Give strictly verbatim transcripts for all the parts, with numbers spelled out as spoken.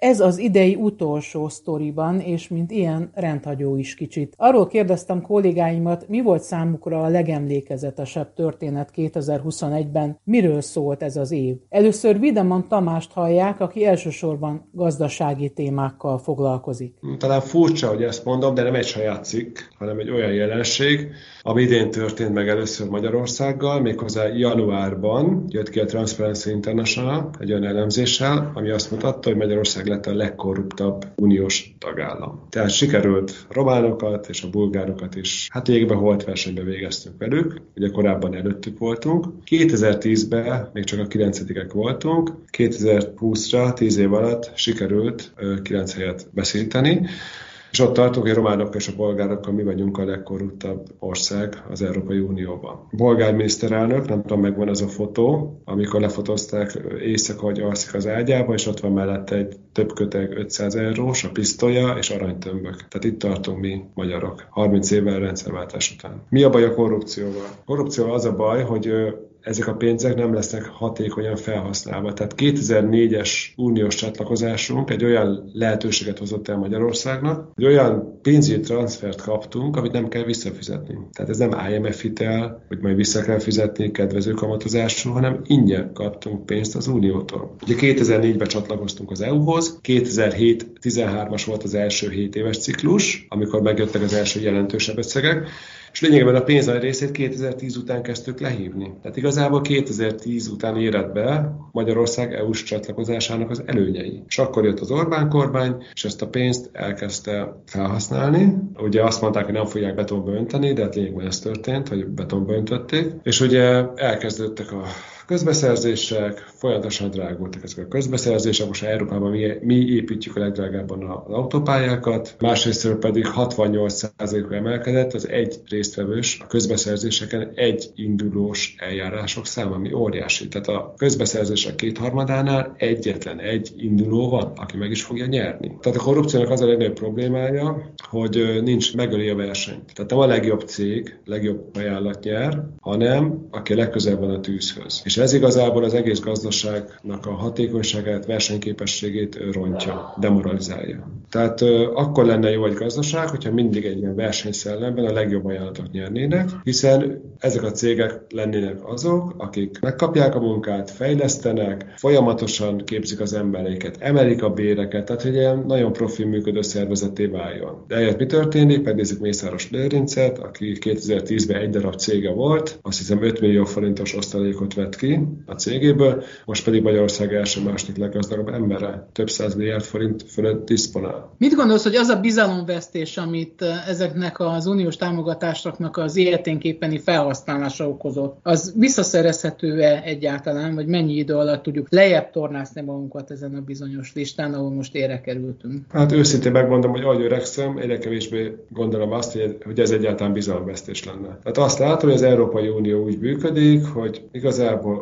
Ez az idei utolsó sztoriban, és mint ilyen rendhagyó is kicsit. Arról kérdeztem kollégáimat, mi volt számukra a legemlékezetesebb történet kétezer-huszonegyben, miről szólt ez az év. Először Wiedemann Tamást hallják, aki elsősorban gazdasági témákkal foglalkozik. Talán furcsa, hogy ezt mondom, de nem egy saját cikk, hanem egy olyan jelenség, ami idén történt meg először Magyarországgal, méghozzá januárban jött ki a Transparency International egy olyan elemzéssel, ami azt mutatta, hogy Magyarország lett a legkorruptabb uniós tagállam. Tehát sikerült románokat és a bulgárokat is. Hát jégbe holt versenybe végeztünk velük, ugye korábban előttük voltunk. kétezer-tízben még csak a kilencedikek voltunk, kétezer-húszra, tíz év alatt sikerült kilenc helyet beszinteni, és ott tartunk, hogy a románok és a bolgárokkal mi vagyunk a legkorruptabb ország az Európai Unióban. A bolgár miniszterelnök, nem tudom, megvan az a fotó, amikor lefotózták éjszaka, hogy alszik az ágyába, és ott van mellette egy több köteg ötszáz eurós, a pisztolya és aranytömbök. Tehát itt tartunk mi, magyarok, harminc évvel rendszerváltás után. Mi a baj a korrupcióval? A korrupcióval az a baj, hogy ezek a pénzek nem lesznek hatékonyan felhasználva. Tehát kétezer-négyes uniós csatlakozásunk egy olyan lehetőséget hozott el Magyarországnak, hogy olyan pénzügyi transfert kaptunk, amit nem kell visszafizetni. Tehát ez nem i em ef hitel, hogy majd vissza kell fizetni kedvező kamatozásról, hanem ingyen kaptunk pénzt az uniótól. Ugye kétezer-négyben csatlakoztunk az é u-hoz, kétezer-hét tizenhármas volt az első hét éves ciklus, amikor megjöttek az első jelentősebb összegek, és lényegében a pénz nagy részét kétezer-tíz után kezdtük lehívni. Tehát igazából kétezer-tíz után érett be Magyarország é u-s csatlakozásának az előnyei. És akkor jött az Orbán kormány, és ezt a pénzt elkezdte felhasználni. Ugye azt mondták, hogy nem fogják betonba önteni, de hát lényegben ez történt, hogy betonba öntötték. És ugye elkezdődtek a közbeszerzések, folyamatosan drágultak ezek a közbeszerzések, most Európában mi, mi építjük a legdrágábban az autópályákat, másrésztről pedig hatvannyolc százalékra emelkedett az egy résztvevős a közbeszerzéseken egy indulós eljárások száma, ami óriási. Tehát a közbeszerzések kétharmadánál egyetlen egy induló van, aki meg is fogja nyerni. Tehát a korrupciónak az a legnagyobb problémája, hogy nincs megöli a versenyt. Tehát nem a legjobb cég, legjobb ajánlat nyer, hanem aki legközelebb van a tűzhöz. És ez igazából az egész gazdaságnak a hatékonyságát, versenyképességét rontja, demoralizálja. Tehát akkor lenne jó egy gazdaság, hogyha mindig egy ilyen versenyszellemben a legjobb ajánlatok nyernének, hiszen ezek a cégek lennének azok, akik megkapják a munkát, fejlesztenek, folyamatosan képzik az embereket, emelik a béreket, tehát hogy ilyen nagyon profi működő szervezetté váljon. De eljött mi történik? Megnézzük Mészáros Lőrincet, aki kétezer-tízben egy darab cége volt, azt hiszem öt millió forintos osztalékot vett ki a cégéből, most pedig Magyarország első második leggazdagabb embere, több száz milliárd forint fölött diszponál. Mit gondolsz, hogy az a bizalomvesztés, amit ezeknek az uniós támogatásoknak az életénképpeni felhasználása okozott, az visszaszerezhető-e egyáltalán, vagy mennyi idő alatt tudjuk lejjebb tornászni magunkat ezen a bizonyos listán, ahol most érre kerültünk? Hát őszintén megmondom, hogy ahogy öregszem, egyre kevésbé gondolom azt, hogy ez egyáltalán bizalomvesztés lenne. Tehát azt látom, hogy az Európai Unió úgy működik, hogy igazán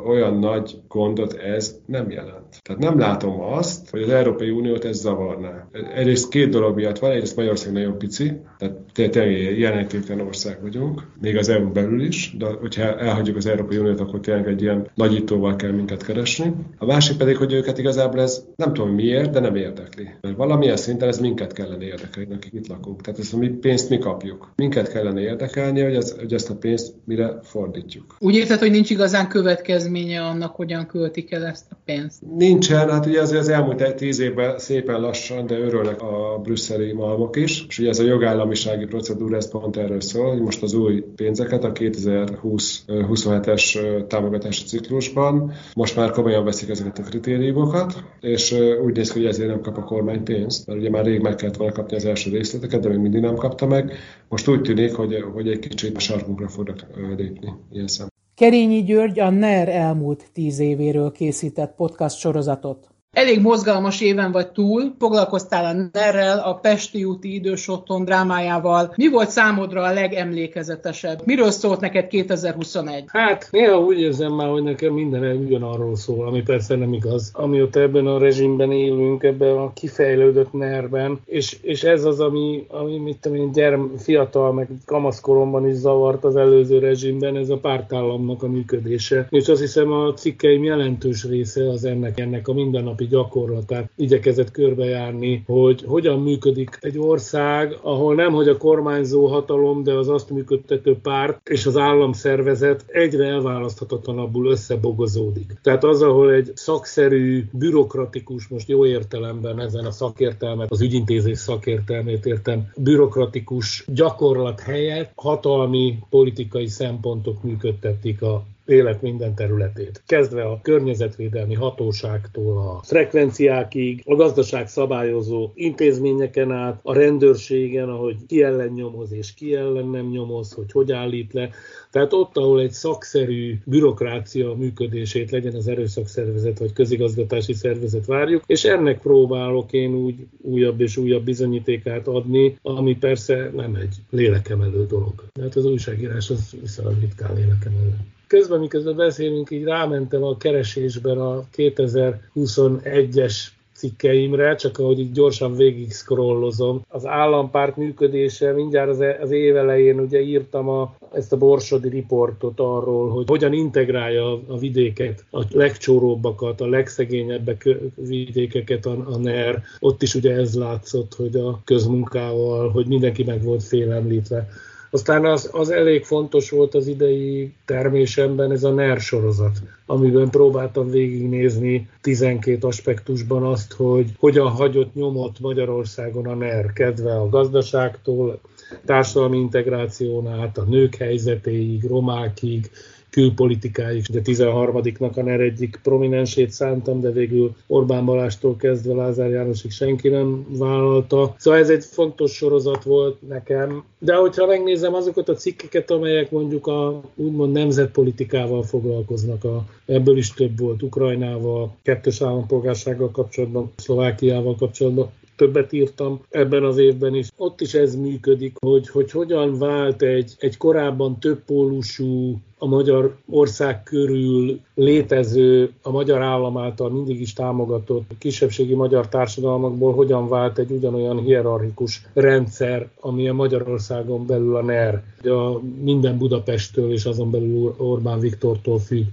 olyan nagy gondot ez nem jelent. Tehát nem látom azt, hogy az Európai Uniót ez zavarná. Egyrészt két dolog miatt van, egyrészt Magyarország nagyon pici, tehát tényleg jelentéktelen ország vagyunk, még az é u belül is, de hogyha elhagyjuk az Európai Uniót, akkor tényleg egy ilyen nagyítóval kell minket keresni. A másik pedig, hogy őket igazából ez nem tudom miért, de nem érdekli. Mert valamilyen szinten ez minket kellene érdekelni, akik itt lakunk. Tehát ezt a mi pénzt mi kapjuk. Minket kellene érdekelni, hogy, ez, hogy ezt a pénzt mire fordítjuk. Úgy érted, hogy nincs igazán követ kezménye annak, hogyan költik el ezt a pénzt? Nincsen, hát ugye azért az elmúlt tíz évben szépen lassan, de örülnek a brüsszeli malmok is, és ugye ez a jogállamisági procedúra, ez pont erről szól, hogy most az új pénzeket a kétezer-húsz huszonhetes támogatási ciklusban most már komolyan veszik ezeket a kritériumokat, és úgy néz ki, hogy ezért nem kap a kormány pénzt, mert ugye már rég meg kellett volna kapni az első részleteket, de még mindig nem kapta meg. Most úgy tűnik, hogy, hogy egy kicsit a sarkunkra fognak lépni ilyen szemben. Kerényi György a NER elmúlt tíz évéről készített podcast sorozatot. Elég mozgalmas éven vagy túl, foglalkoztál a nerrel, a Pesti úti idős otthon drámájával. Mi volt számodra a legemlékezetesebb? Miről szólt neked kétezer-huszonegy? Hát, néha úgy érzem már, hogy nekem minden ugyanarról szól, ami persze nem igaz. Amióta ebben a rezsimben élünk, ebben a kifejlődött nerben, és, és ez az, ami, ami mit tudom én, gyerm, fiatal, meg kamaszkoromban is zavart az előző rezsimben, ez a pártállamnak a működése. És azt hiszem, a cikkeim jelentős része az ennek, ennek a mindennapi gyakorlatát igyekezett körbejárni, hogy hogyan működik egy ország, ahol nemhogy a kormányzó hatalom, de az azt működtető párt és az államszervezet egyre elválaszthatatlanabbul összebogozódik. Tehát az, ahol egy szakszerű, bürokratikus, most jó értelemben ezen a szakértelmet, az ügyintézés szakértelmét értem, bürokratikus gyakorlat helyett hatalmi politikai szempontok működtetik a élet minden területét. Kezdve a környezetvédelmi hatóságtól a frekvenciákig, a gazdaság szabályozó intézményeken át, a rendőrségen, ahogy ki ellen nyomoz és ki ellen nem nyomoz, hogy hogy állít le. Tehát ott, ahol egy szakszerű bürokrácia működését, legyen az erőszakszervezet vagy közigazgatási szervezet várjuk, és ennek próbálok én úgy újabb és újabb bizonyítékát adni, ami persze nem egy lélekemelő dolog. Tehát az újságírás az viszonylag ritkán lélekemelő. Közben, miközben beszélünk, így rámentem a keresésben a kétezer-huszonegyes cikkeimre, csak ahogy így gyorsan végig scrollozom. Az állampárt működése, mindjárt az, az év elején ugye írtam a, ezt a borsodi riportot arról, hogy hogyan integrálja a, a vidéket, a legcsóróbbakat, a legszegényebbek vidékeket a, a NER. Ott is ugye ez látszott, hogy a közmunkával, hogy mindenki meg volt félemlítve. Aztán az, az elég fontos volt az idei termésemben ez a NER sorozat, amiben próbáltam végignézni tizenkét aspektusban azt, hogy hogyan hagyott nyomot Magyarországon a NER, kedve a gazdaságtól, társadalmi integráción át, a nők helyzetéig, romákig, külpolitikáig. Ugye tizenharmadiknak a NER egyik prominensét szántam, de végül Orbán Balástól kezdve Lázár Jánosig senki nem vállalta. Szóval ez egy fontos sorozat volt nekem. De hogyha megnézem azokat a cikkeket, amelyek mondjuk a úgymond nemzetpolitikával foglalkoznak, a, ebből is több volt Ukrajnával, kettős állampolgársággal kapcsolatban, Szlovákiával kapcsolatban, többet írtam ebben az évben is. Ott is ez működik, hogy, hogy hogyan vált egy, egy korábban többpólusú, a magyar ország körül létező, a magyar állam által mindig is támogatott kisebbségi magyar társadalmakból hogyan vált egy ugyanolyan hierarchikus rendszer, ami a Magyarországon belül a NER, a minden Budapesttől és azon belül Orbán Viktortól függ,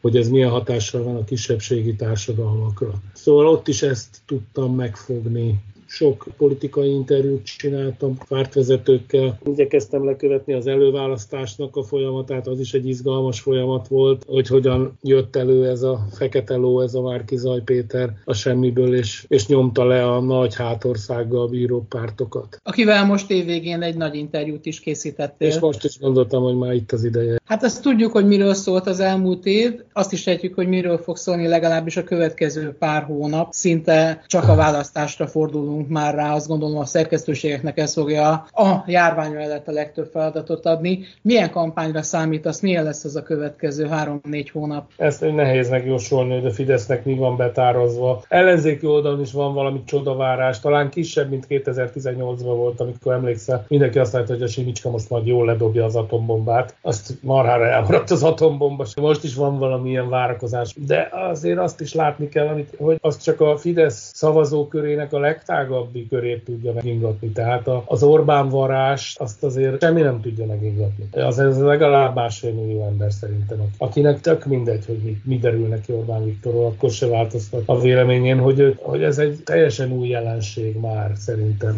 hogy ez milyen hatással van a kisebbségi társadalmakra. Szóval ott is ezt tudtam megfogni. Sok politikai interjút csináltam pártvezetőkkel. Igyekeztem lekövetni az előválasztásnak a folyamatát, az is egy izgalmas folyamat volt, hogy hogyan jött elő ez a fekete ló, ez a Márki-Zay Péter a semmiből, és, és nyomta le a nagy hátországgal bíró pártokat. Akivel most évvégén egy nagy interjút is készítettél. És most is gondoltam, hogy már itt az ideje. Hát azt tudjuk, hogy miről szólt az elmúlt év, azt is értjük, hogy miről fog szólni legalábbis a következő pár hónap. Szinte csak a választásra fordulunk már rá, azt gondolom, a szerkesztőségeknek ez fogja a járvány mellett a legtöbb feladatot adni. Milyen kampányra számítasz, milyen lesz ez a következő három-négy hónap? Ezt nehéz megjósolni, hogy a Fidesznek mi van betározva. Ellenzéki oldalon is van valami csodavárás, talán kisebb, mint kétezer-tizennyolcban volt, amikor emlékszel, mindenki azt látta, hogy a Simicska most majd jól ledobja az atombombát. Azt marhára elmaradt az atombomba, most is van valamilyen várakozás. De azért azt is látni kell, hogy az csak a Fidesz szavazókörének a legtágabb körét tudja megingatni. Tehát az Orbán varázs azt azért semmi nem tudja megingatni. Az ez legalább másfél millió ember szerintem. Akinek tök mindegy, hogy mi, mi derül neki Orbán Viktorról, akkor se változtat a véleményén, hogy, hogy ez egy teljesen új jelenség már szerintem.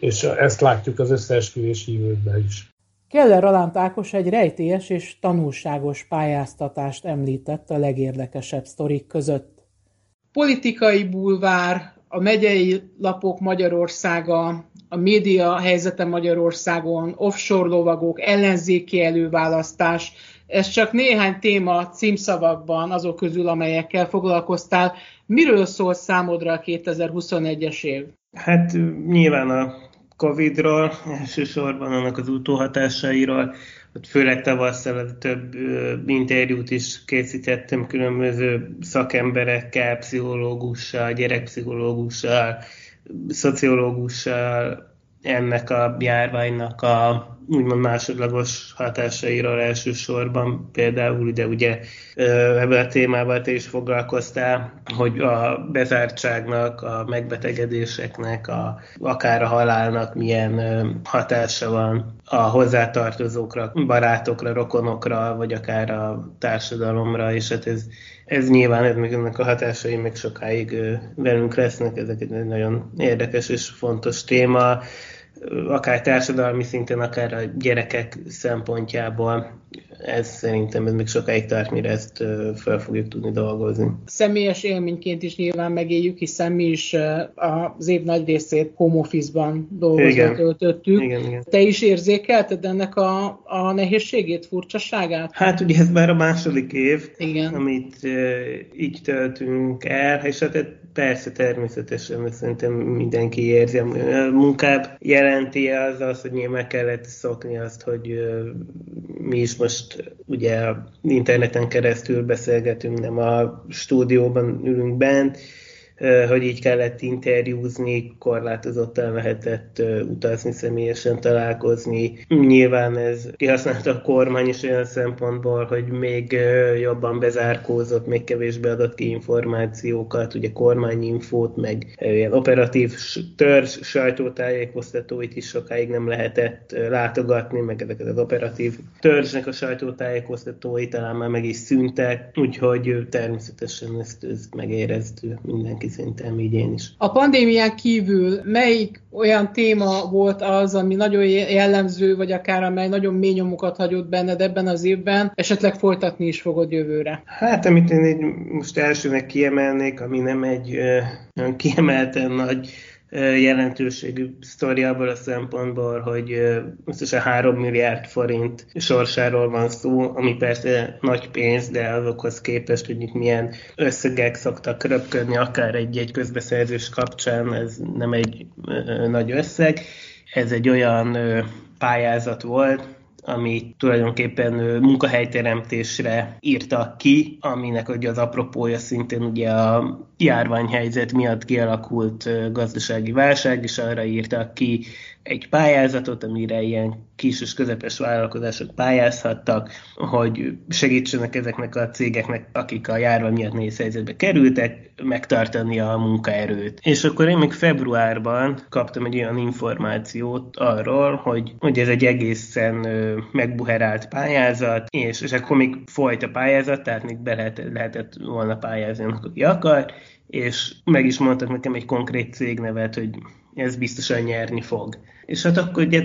És ezt látjuk az összeesküvés hívőkben is. Keller-Alánt Ákos egy rejtélyes és tanulságos pályáztatást említett a legérdekesebb sztorik között. Politikai bulvár, a megyei lapok Magyarországa, a média helyzete Magyarországon, offshore lovagok, ellenzéki előválasztás, ez csak néhány téma címszavakban azok közül, amelyekkel foglalkoztál. Miről szól számodra a kétezer-huszonegyes év? Hát nyilván a Covidról, elsősorban annak az utóhatásairól, főleg tavasszal több ö, interjút is készítettem különböző szakemberekkel, pszichológussal, gyerekpszichológussal, szociológussal, ennek a járványnak a úgymond másodlagos hatásairól elsősorban, például ide ugye ebben a témában te is foglalkoztál, hogy a bezártságnak, a megbetegedéseknek, a, akár a halálnak milyen hatása van a hozzátartozókra, barátokra, rokonokra, vagy akár a társadalomra, és hát ez, ez nyilván ez meg ennek a hatásai még sokáig velünk lesznek, ezek egy nagyon érdekes és fontos téma, akár társadalmi szinten, akár a gyerekek szempontjából. Ez szerintem ez még sokáig tart, mire ezt fel fogjuk tudni dolgozni. Személyes élményként is nyilván megéljük, hiszen mi is az év nagy részét home office-ban dolgozva töltöttük. Igen, igen. Te is érzékelted ennek a, a nehézségét, furcsaságát? Hát ugye ez már a második év, igen, amit e, így töltünk el, és hát persze természetesen szerintem mindenki érzi. Munkább jelenti az az, hogy nyilván meg kellett szokni azt, hogy e, mi is most ugye interneten keresztül beszélgetünk, nem a stúdióban ülünk bent, hogy így kellett interjúzni, korlátozottan lehetett utazni, személyesen találkozni. Nyilván ez kihasználta a kormány is olyan szempontból, hogy még jobban bezárkózott, még kevésbé adott ki információkat, ugye kormányinfót, meg ilyen operatív törzs sajtótájékoztatóit is sokáig nem lehetett látogatni, meg ezeket az operatív törzsnek a sajtótájékoztatói talán már meg is szűntek, úgyhogy természetesen ezt, ezt megéreztük mindenki. Szerintem így én is. A pandémián kívül melyik olyan téma volt az, ami nagyon jellemző, vagy akár amely nagyon mély nyomokat hagyott benned ebben az évben, esetleg folytatni is fogod jövőre? Hát, amit én így most elsőnek kiemelnék, ami nem egy nem kiemelten nagy jelentőségű sztori abból a szempontból, hogy összesen három milliárd forint sorsáról van szó, ami persze nagy pénz, de azokhoz képest, hogy milyen összegek szoktak röpködni, akár egy-egy közbeszerzés kapcsán, ez nem egy nagy összeg. Ez egy olyan pályázat volt, ami tulajdonképpen munkahelyteremtésre írta ki, aminek ugye az apropója szintén ugye a járványhelyzet miatt kialakult gazdasági válság, és arra írtak ki egy pályázatot, amire ilyen kis és közepes vállalkozások pályázhattak, hogy segítsenek ezeknek a cégeknek, akik a járvány miatt nehéz helyzetbe kerültek, megtartani a munkaerőt. És akkor én még februárban kaptam egy olyan információt arról, hogy, hogy ez egy egészen megbuherált pályázat, és, és akkor még folyt a pályázat, tehát még be lehetett, lehetett volna pályázni, aki akar, és meg is mondtak nekem egy konkrét cégnevet, hogy ez biztosan nyerni fog. És hát akkor ugye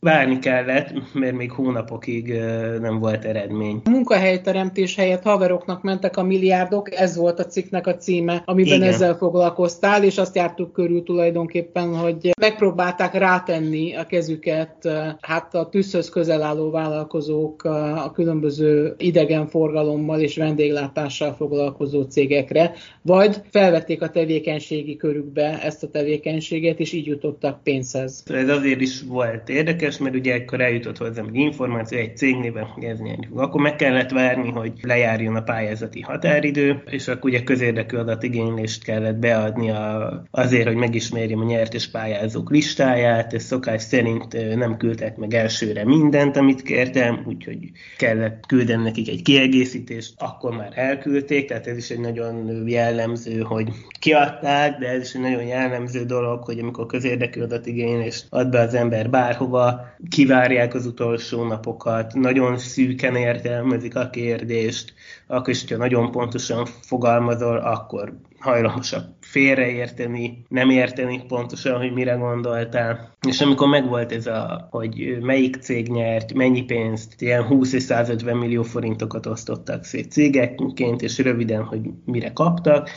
várni kellett, mert még hónapokig nem volt eredmény. A munkahelyteremtés helyett haveroknak mentek a milliárdok, ez volt a cikknek a címe, amiben igen, ezzel foglalkoztál, és azt jártuk körül tulajdonképpen, hogy megpróbálták rátenni a kezüket hát a tűzhöz közel álló vállalkozók a különböző idegenforgalommal és vendéglátással foglalkozó cégekre, vagy felvették a tevékenységi körükbe ezt a tevékenységet, és így jutottak pénzhez. Ez azért is volt érdekes, mert ugye akkor eljutott hozzám egy információ egy cégnéven, hogy ez nyerni fog. Akkor meg kellett várni, hogy lejárjon a pályázati határidő, és akkor ugye közérdekű adatigénylést kellett beadni a, azért, hogy megismerjem a nyertes pályázók listáját. Ez szokás szerint nem küldtek meg elsőre mindent, amit kértem, úgyhogy kellett küldeni nekik egy kiegészítést, akkor már elküldték, tehát ez is egy nagyon jellemző, hogy kiadták, de ez is egy nagyon jellemző dolog, hogy amikor közérdekű adatigénylést ad be az ember bárhova, kivárják az utolsó napokat, nagyon szűken értelmezik a kérdést, akkor is, hogyha nagyon pontosan fogalmazol, akkor hajlamosak félreérteni, nem érteni pontosan, hogy mire gondoltál. És amikor megvolt ez a, hogy melyik cég nyert, mennyi pénzt, ilyen húsz és százötven millió forintokat osztottak szét cégekként, és röviden, hogy mire kaptak,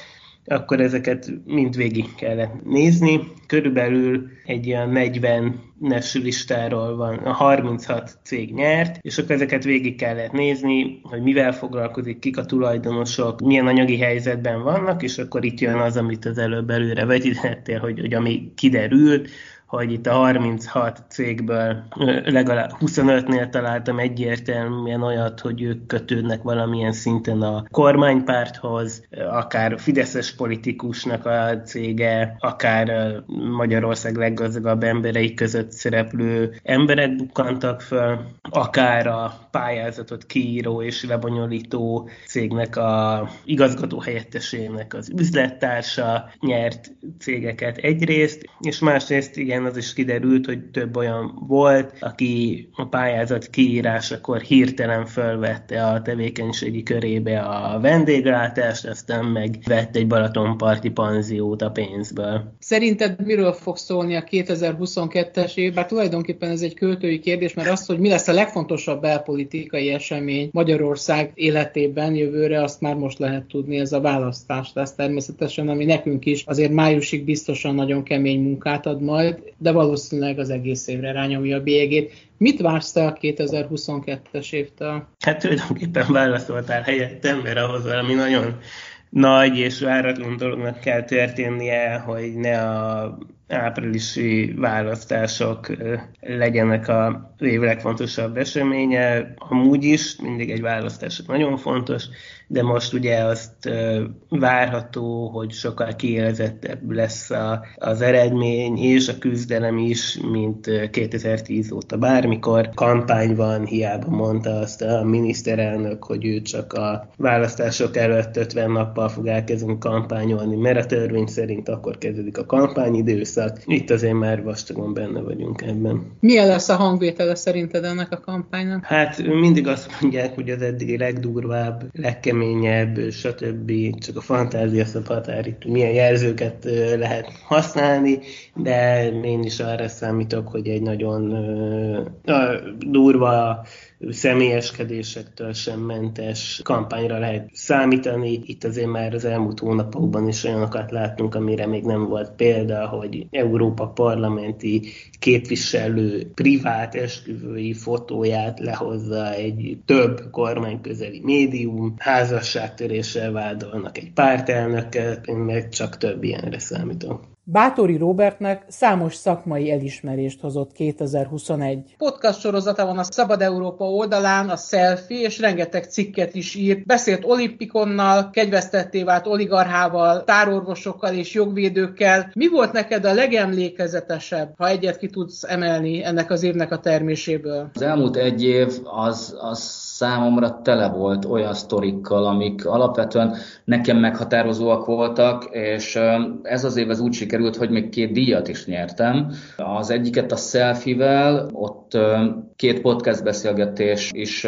akkor ezeket mind végig kellett nézni. Körülbelül egy ilyen negyvenes listáról van, a harminchat cég nyert, és akkor ezeket végig kellett nézni, hogy mivel foglalkozik, kik a tulajdonosok, milyen anyagi helyzetben vannak, és akkor itt jön az, amit az előbb előre vetítettél, hogy, hogy ami kiderült, hogy itt a harminchat cégből legalább huszonötnél találtam egyértelműen olyat, hogy ők kötődnek valamilyen szinten a kormánypárthoz, akár fideszes politikusnak a cége, akár Magyarország leggazdagabb emberei között szereplő emberek bukkantak föl, akár a pályázatot kiíró és lebonyolító cégnek a igazgató helyettesének az üzlettársa nyert cégeket egyrészt, és másrészt igen, az is kiderült, hogy több olyan volt, aki a pályázat kiírásakor hirtelen fölvette a tevékenységi körébe a vendéglátást, aztán meg vett egy balatonparti panziót a pénzből. Szerinted miről fog szólni a kétezer-huszonkettes év? Bár tulajdonképpen ez egy költői kérdés, mert az, hogy mi lesz a legfontosabb belpolitikai esemény Magyarország életében jövőre, azt már most lehet tudni, ez a választás lesz természetesen, ami nekünk is azért májusig biztosan nagyon kemény munkát ad majd, de valószínűleg az egész évre rányomja a bélyegét. Mit vársz te a kétezer-huszonkettes évtől? Hát tulajdonképpen válaszoltál helyettem, mert ahhoz valami nagyon nagy és váratlan dolognak kell történnie, hogy ne a áprilisi választások legyenek a év legfontosabb eseménye. Amúgy is mindig egy választás nagyon fontos, de most ugye azt várható, hogy sokkal kiélezettebb lesz a, az eredmény és a küzdelem is, mint kétezer-tíz óta bármikor. Kampány van, hiába mondta azt a miniszterelnök, hogy ő csak a választások előtt ötven nappal fog elkezdeni kampányolni, mert a törvény szerint akkor kezdődik a kampányidőszak. Itt azért már vastagon benne vagyunk ebben. Milyen lesz a hangvétele szerinted ennek a kampánynak? Hát mindig azt mondják, hogy az eddigi legdurvább, legkeményebb, stb. Csak a fantázia szab határ, itt milyen jelzőket lehet használni, de én is arra számítok, hogy egy nagyon uh, durva, személyeskedésektől sem mentes kampányra lehet számítani. Itt azért már az elmúlt hónapokban is olyanokat láttunk, amire még nem volt példa, hogy Európa parlamenti képviselő privát esküvői fotóját lehozza egy több kormányközeli médium, házasságtöréssel vádolnak egy pártelnöket, én meg csak több ilyenre számítom. Bátori Robertnek számos szakmai elismerést hozott kétezer-huszonegy. Podcast sorozata van a Szabad Európa oldalán, a Selfie, és rengeteg cikket is írt. Beszélt olimpikonnal, kegyvesztetté vált oligarchával, tárorvosokkal és jogvédőkkel. Mi volt neked a legemlékezetesebb, ha egyet ki tudsz emelni ennek az évnek a terméséből? Az elmúlt egy év az, az számomra tele volt olyan sztorikkal, amik alapvetően nekem meghatározóak voltak, és ez az év az úgy sikerült, került, hogy még két díjat is nyertem. Az egyiket a Selfie-vel, ott két podcast beszélgetés is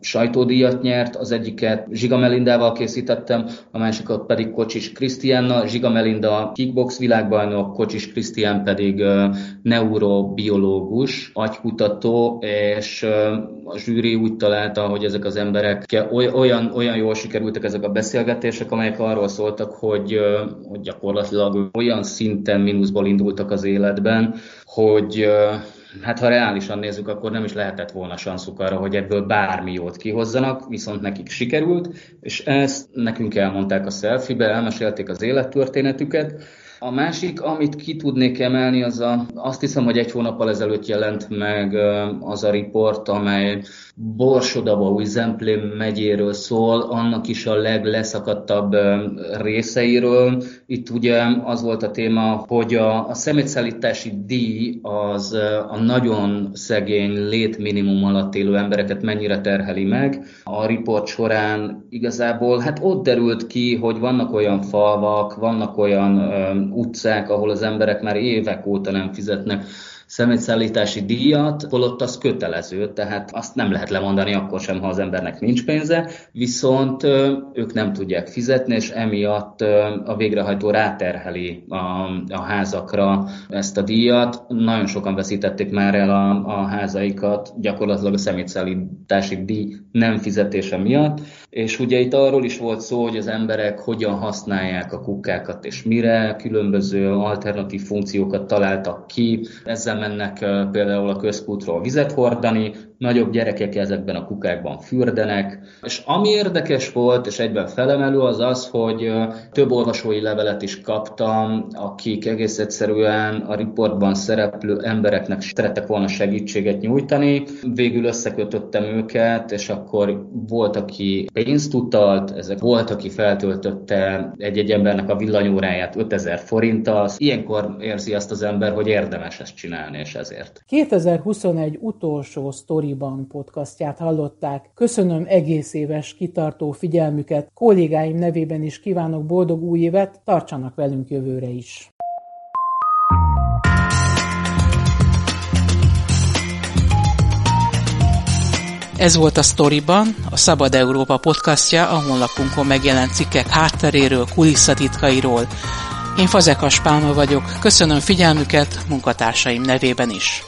sajtódíjat nyert, az egyiket Zsiga Melindával készítettem, a másikat pedig Kocsis Krisztiánnal. Zsiga Melinda kickbox világbajnok, Kocsis Krisztián pedig neurobiológus, agykutató, és a zsűri úgy találta, hogy ezek az emberek olyan, olyan jól sikerültek ezek a beszélgetések, amelyek arról szóltak, hogy, hogy gyakorlatilag olyan szinten mínuszból indultak az életben, hogy hát ha reálisan nézzük, akkor nem is lehetett volna sanszuk arra, hogy ebből bármi jót kihozzanak, viszont nekik sikerült, és ezt nekünk elmondták a Selfie-be, elmesélték az élettörténetüket. A másik, amit ki tudnék emelni, az a, azt hiszem, hogy egy hónappal ezelőtt jelent meg az a riport, amely Borsodaba-Újzemplén megyéről szól, annak is a legleszakadtabb részeiről. Itt ugye az volt a téma, hogy a, a szemétszállítási díj az a nagyon szegény létminimum alatt élő embereket mennyire terheli meg. A riport során igazából hát ott derült ki, hogy vannak olyan falvak, vannak olyan utcák, ahol az emberek már évek óta nem fizetnek szemétszállítási díjat, holott az kötelező, tehát azt nem lehet lemondani akkor sem, ha az embernek nincs pénze, viszont ők nem tudják fizetni, és emiatt a végrehajtó ráterheli a, a házakra ezt a díjat. Nagyon sokan veszítették már el a, a házaikat, gyakorlatilag a szemétszállítási díj nem fizetése miatt, és ugye itt arról is volt szó, hogy az emberek hogyan használják a kukákat és mire, különböző alternatív funkciókat találtak ki, ezzel mennek például a közkútról vizet hordani, nagyobb gyerekek ezekben a kukákban fürdenek. És ami érdekes volt, és egyben felemelő, az az, hogy több olvasói levelet is kaptam, akik egész egyszerűen a riportban szereplő embereknek szerettek volna segítséget nyújtani. Végül összekötöttem őket, és akkor volt, aki pénzt utalt, ezek volt, aki feltöltötte egy-egy embernek a villanyóráját ötezer forinttal. Ilyenkor érzi azt az ember, hogy érdemes ezt csinálni, és ezért. kétezer-huszonegy utolsó Sztoriban podcastját hallották. Köszönöm egész éves kitartó figyelmüket. Kollégáim nevében is kívánok boldog új évet, tartsanak velünk jövőre is. Ez volt a Sztoriban, a Szabad Európa podcastja, a honlapunkon megjelent cikkek hátteréről, kulisszatitkairól. Én Fazekas Pálma vagyok, köszönöm figyelmüket munkatársaim nevében is.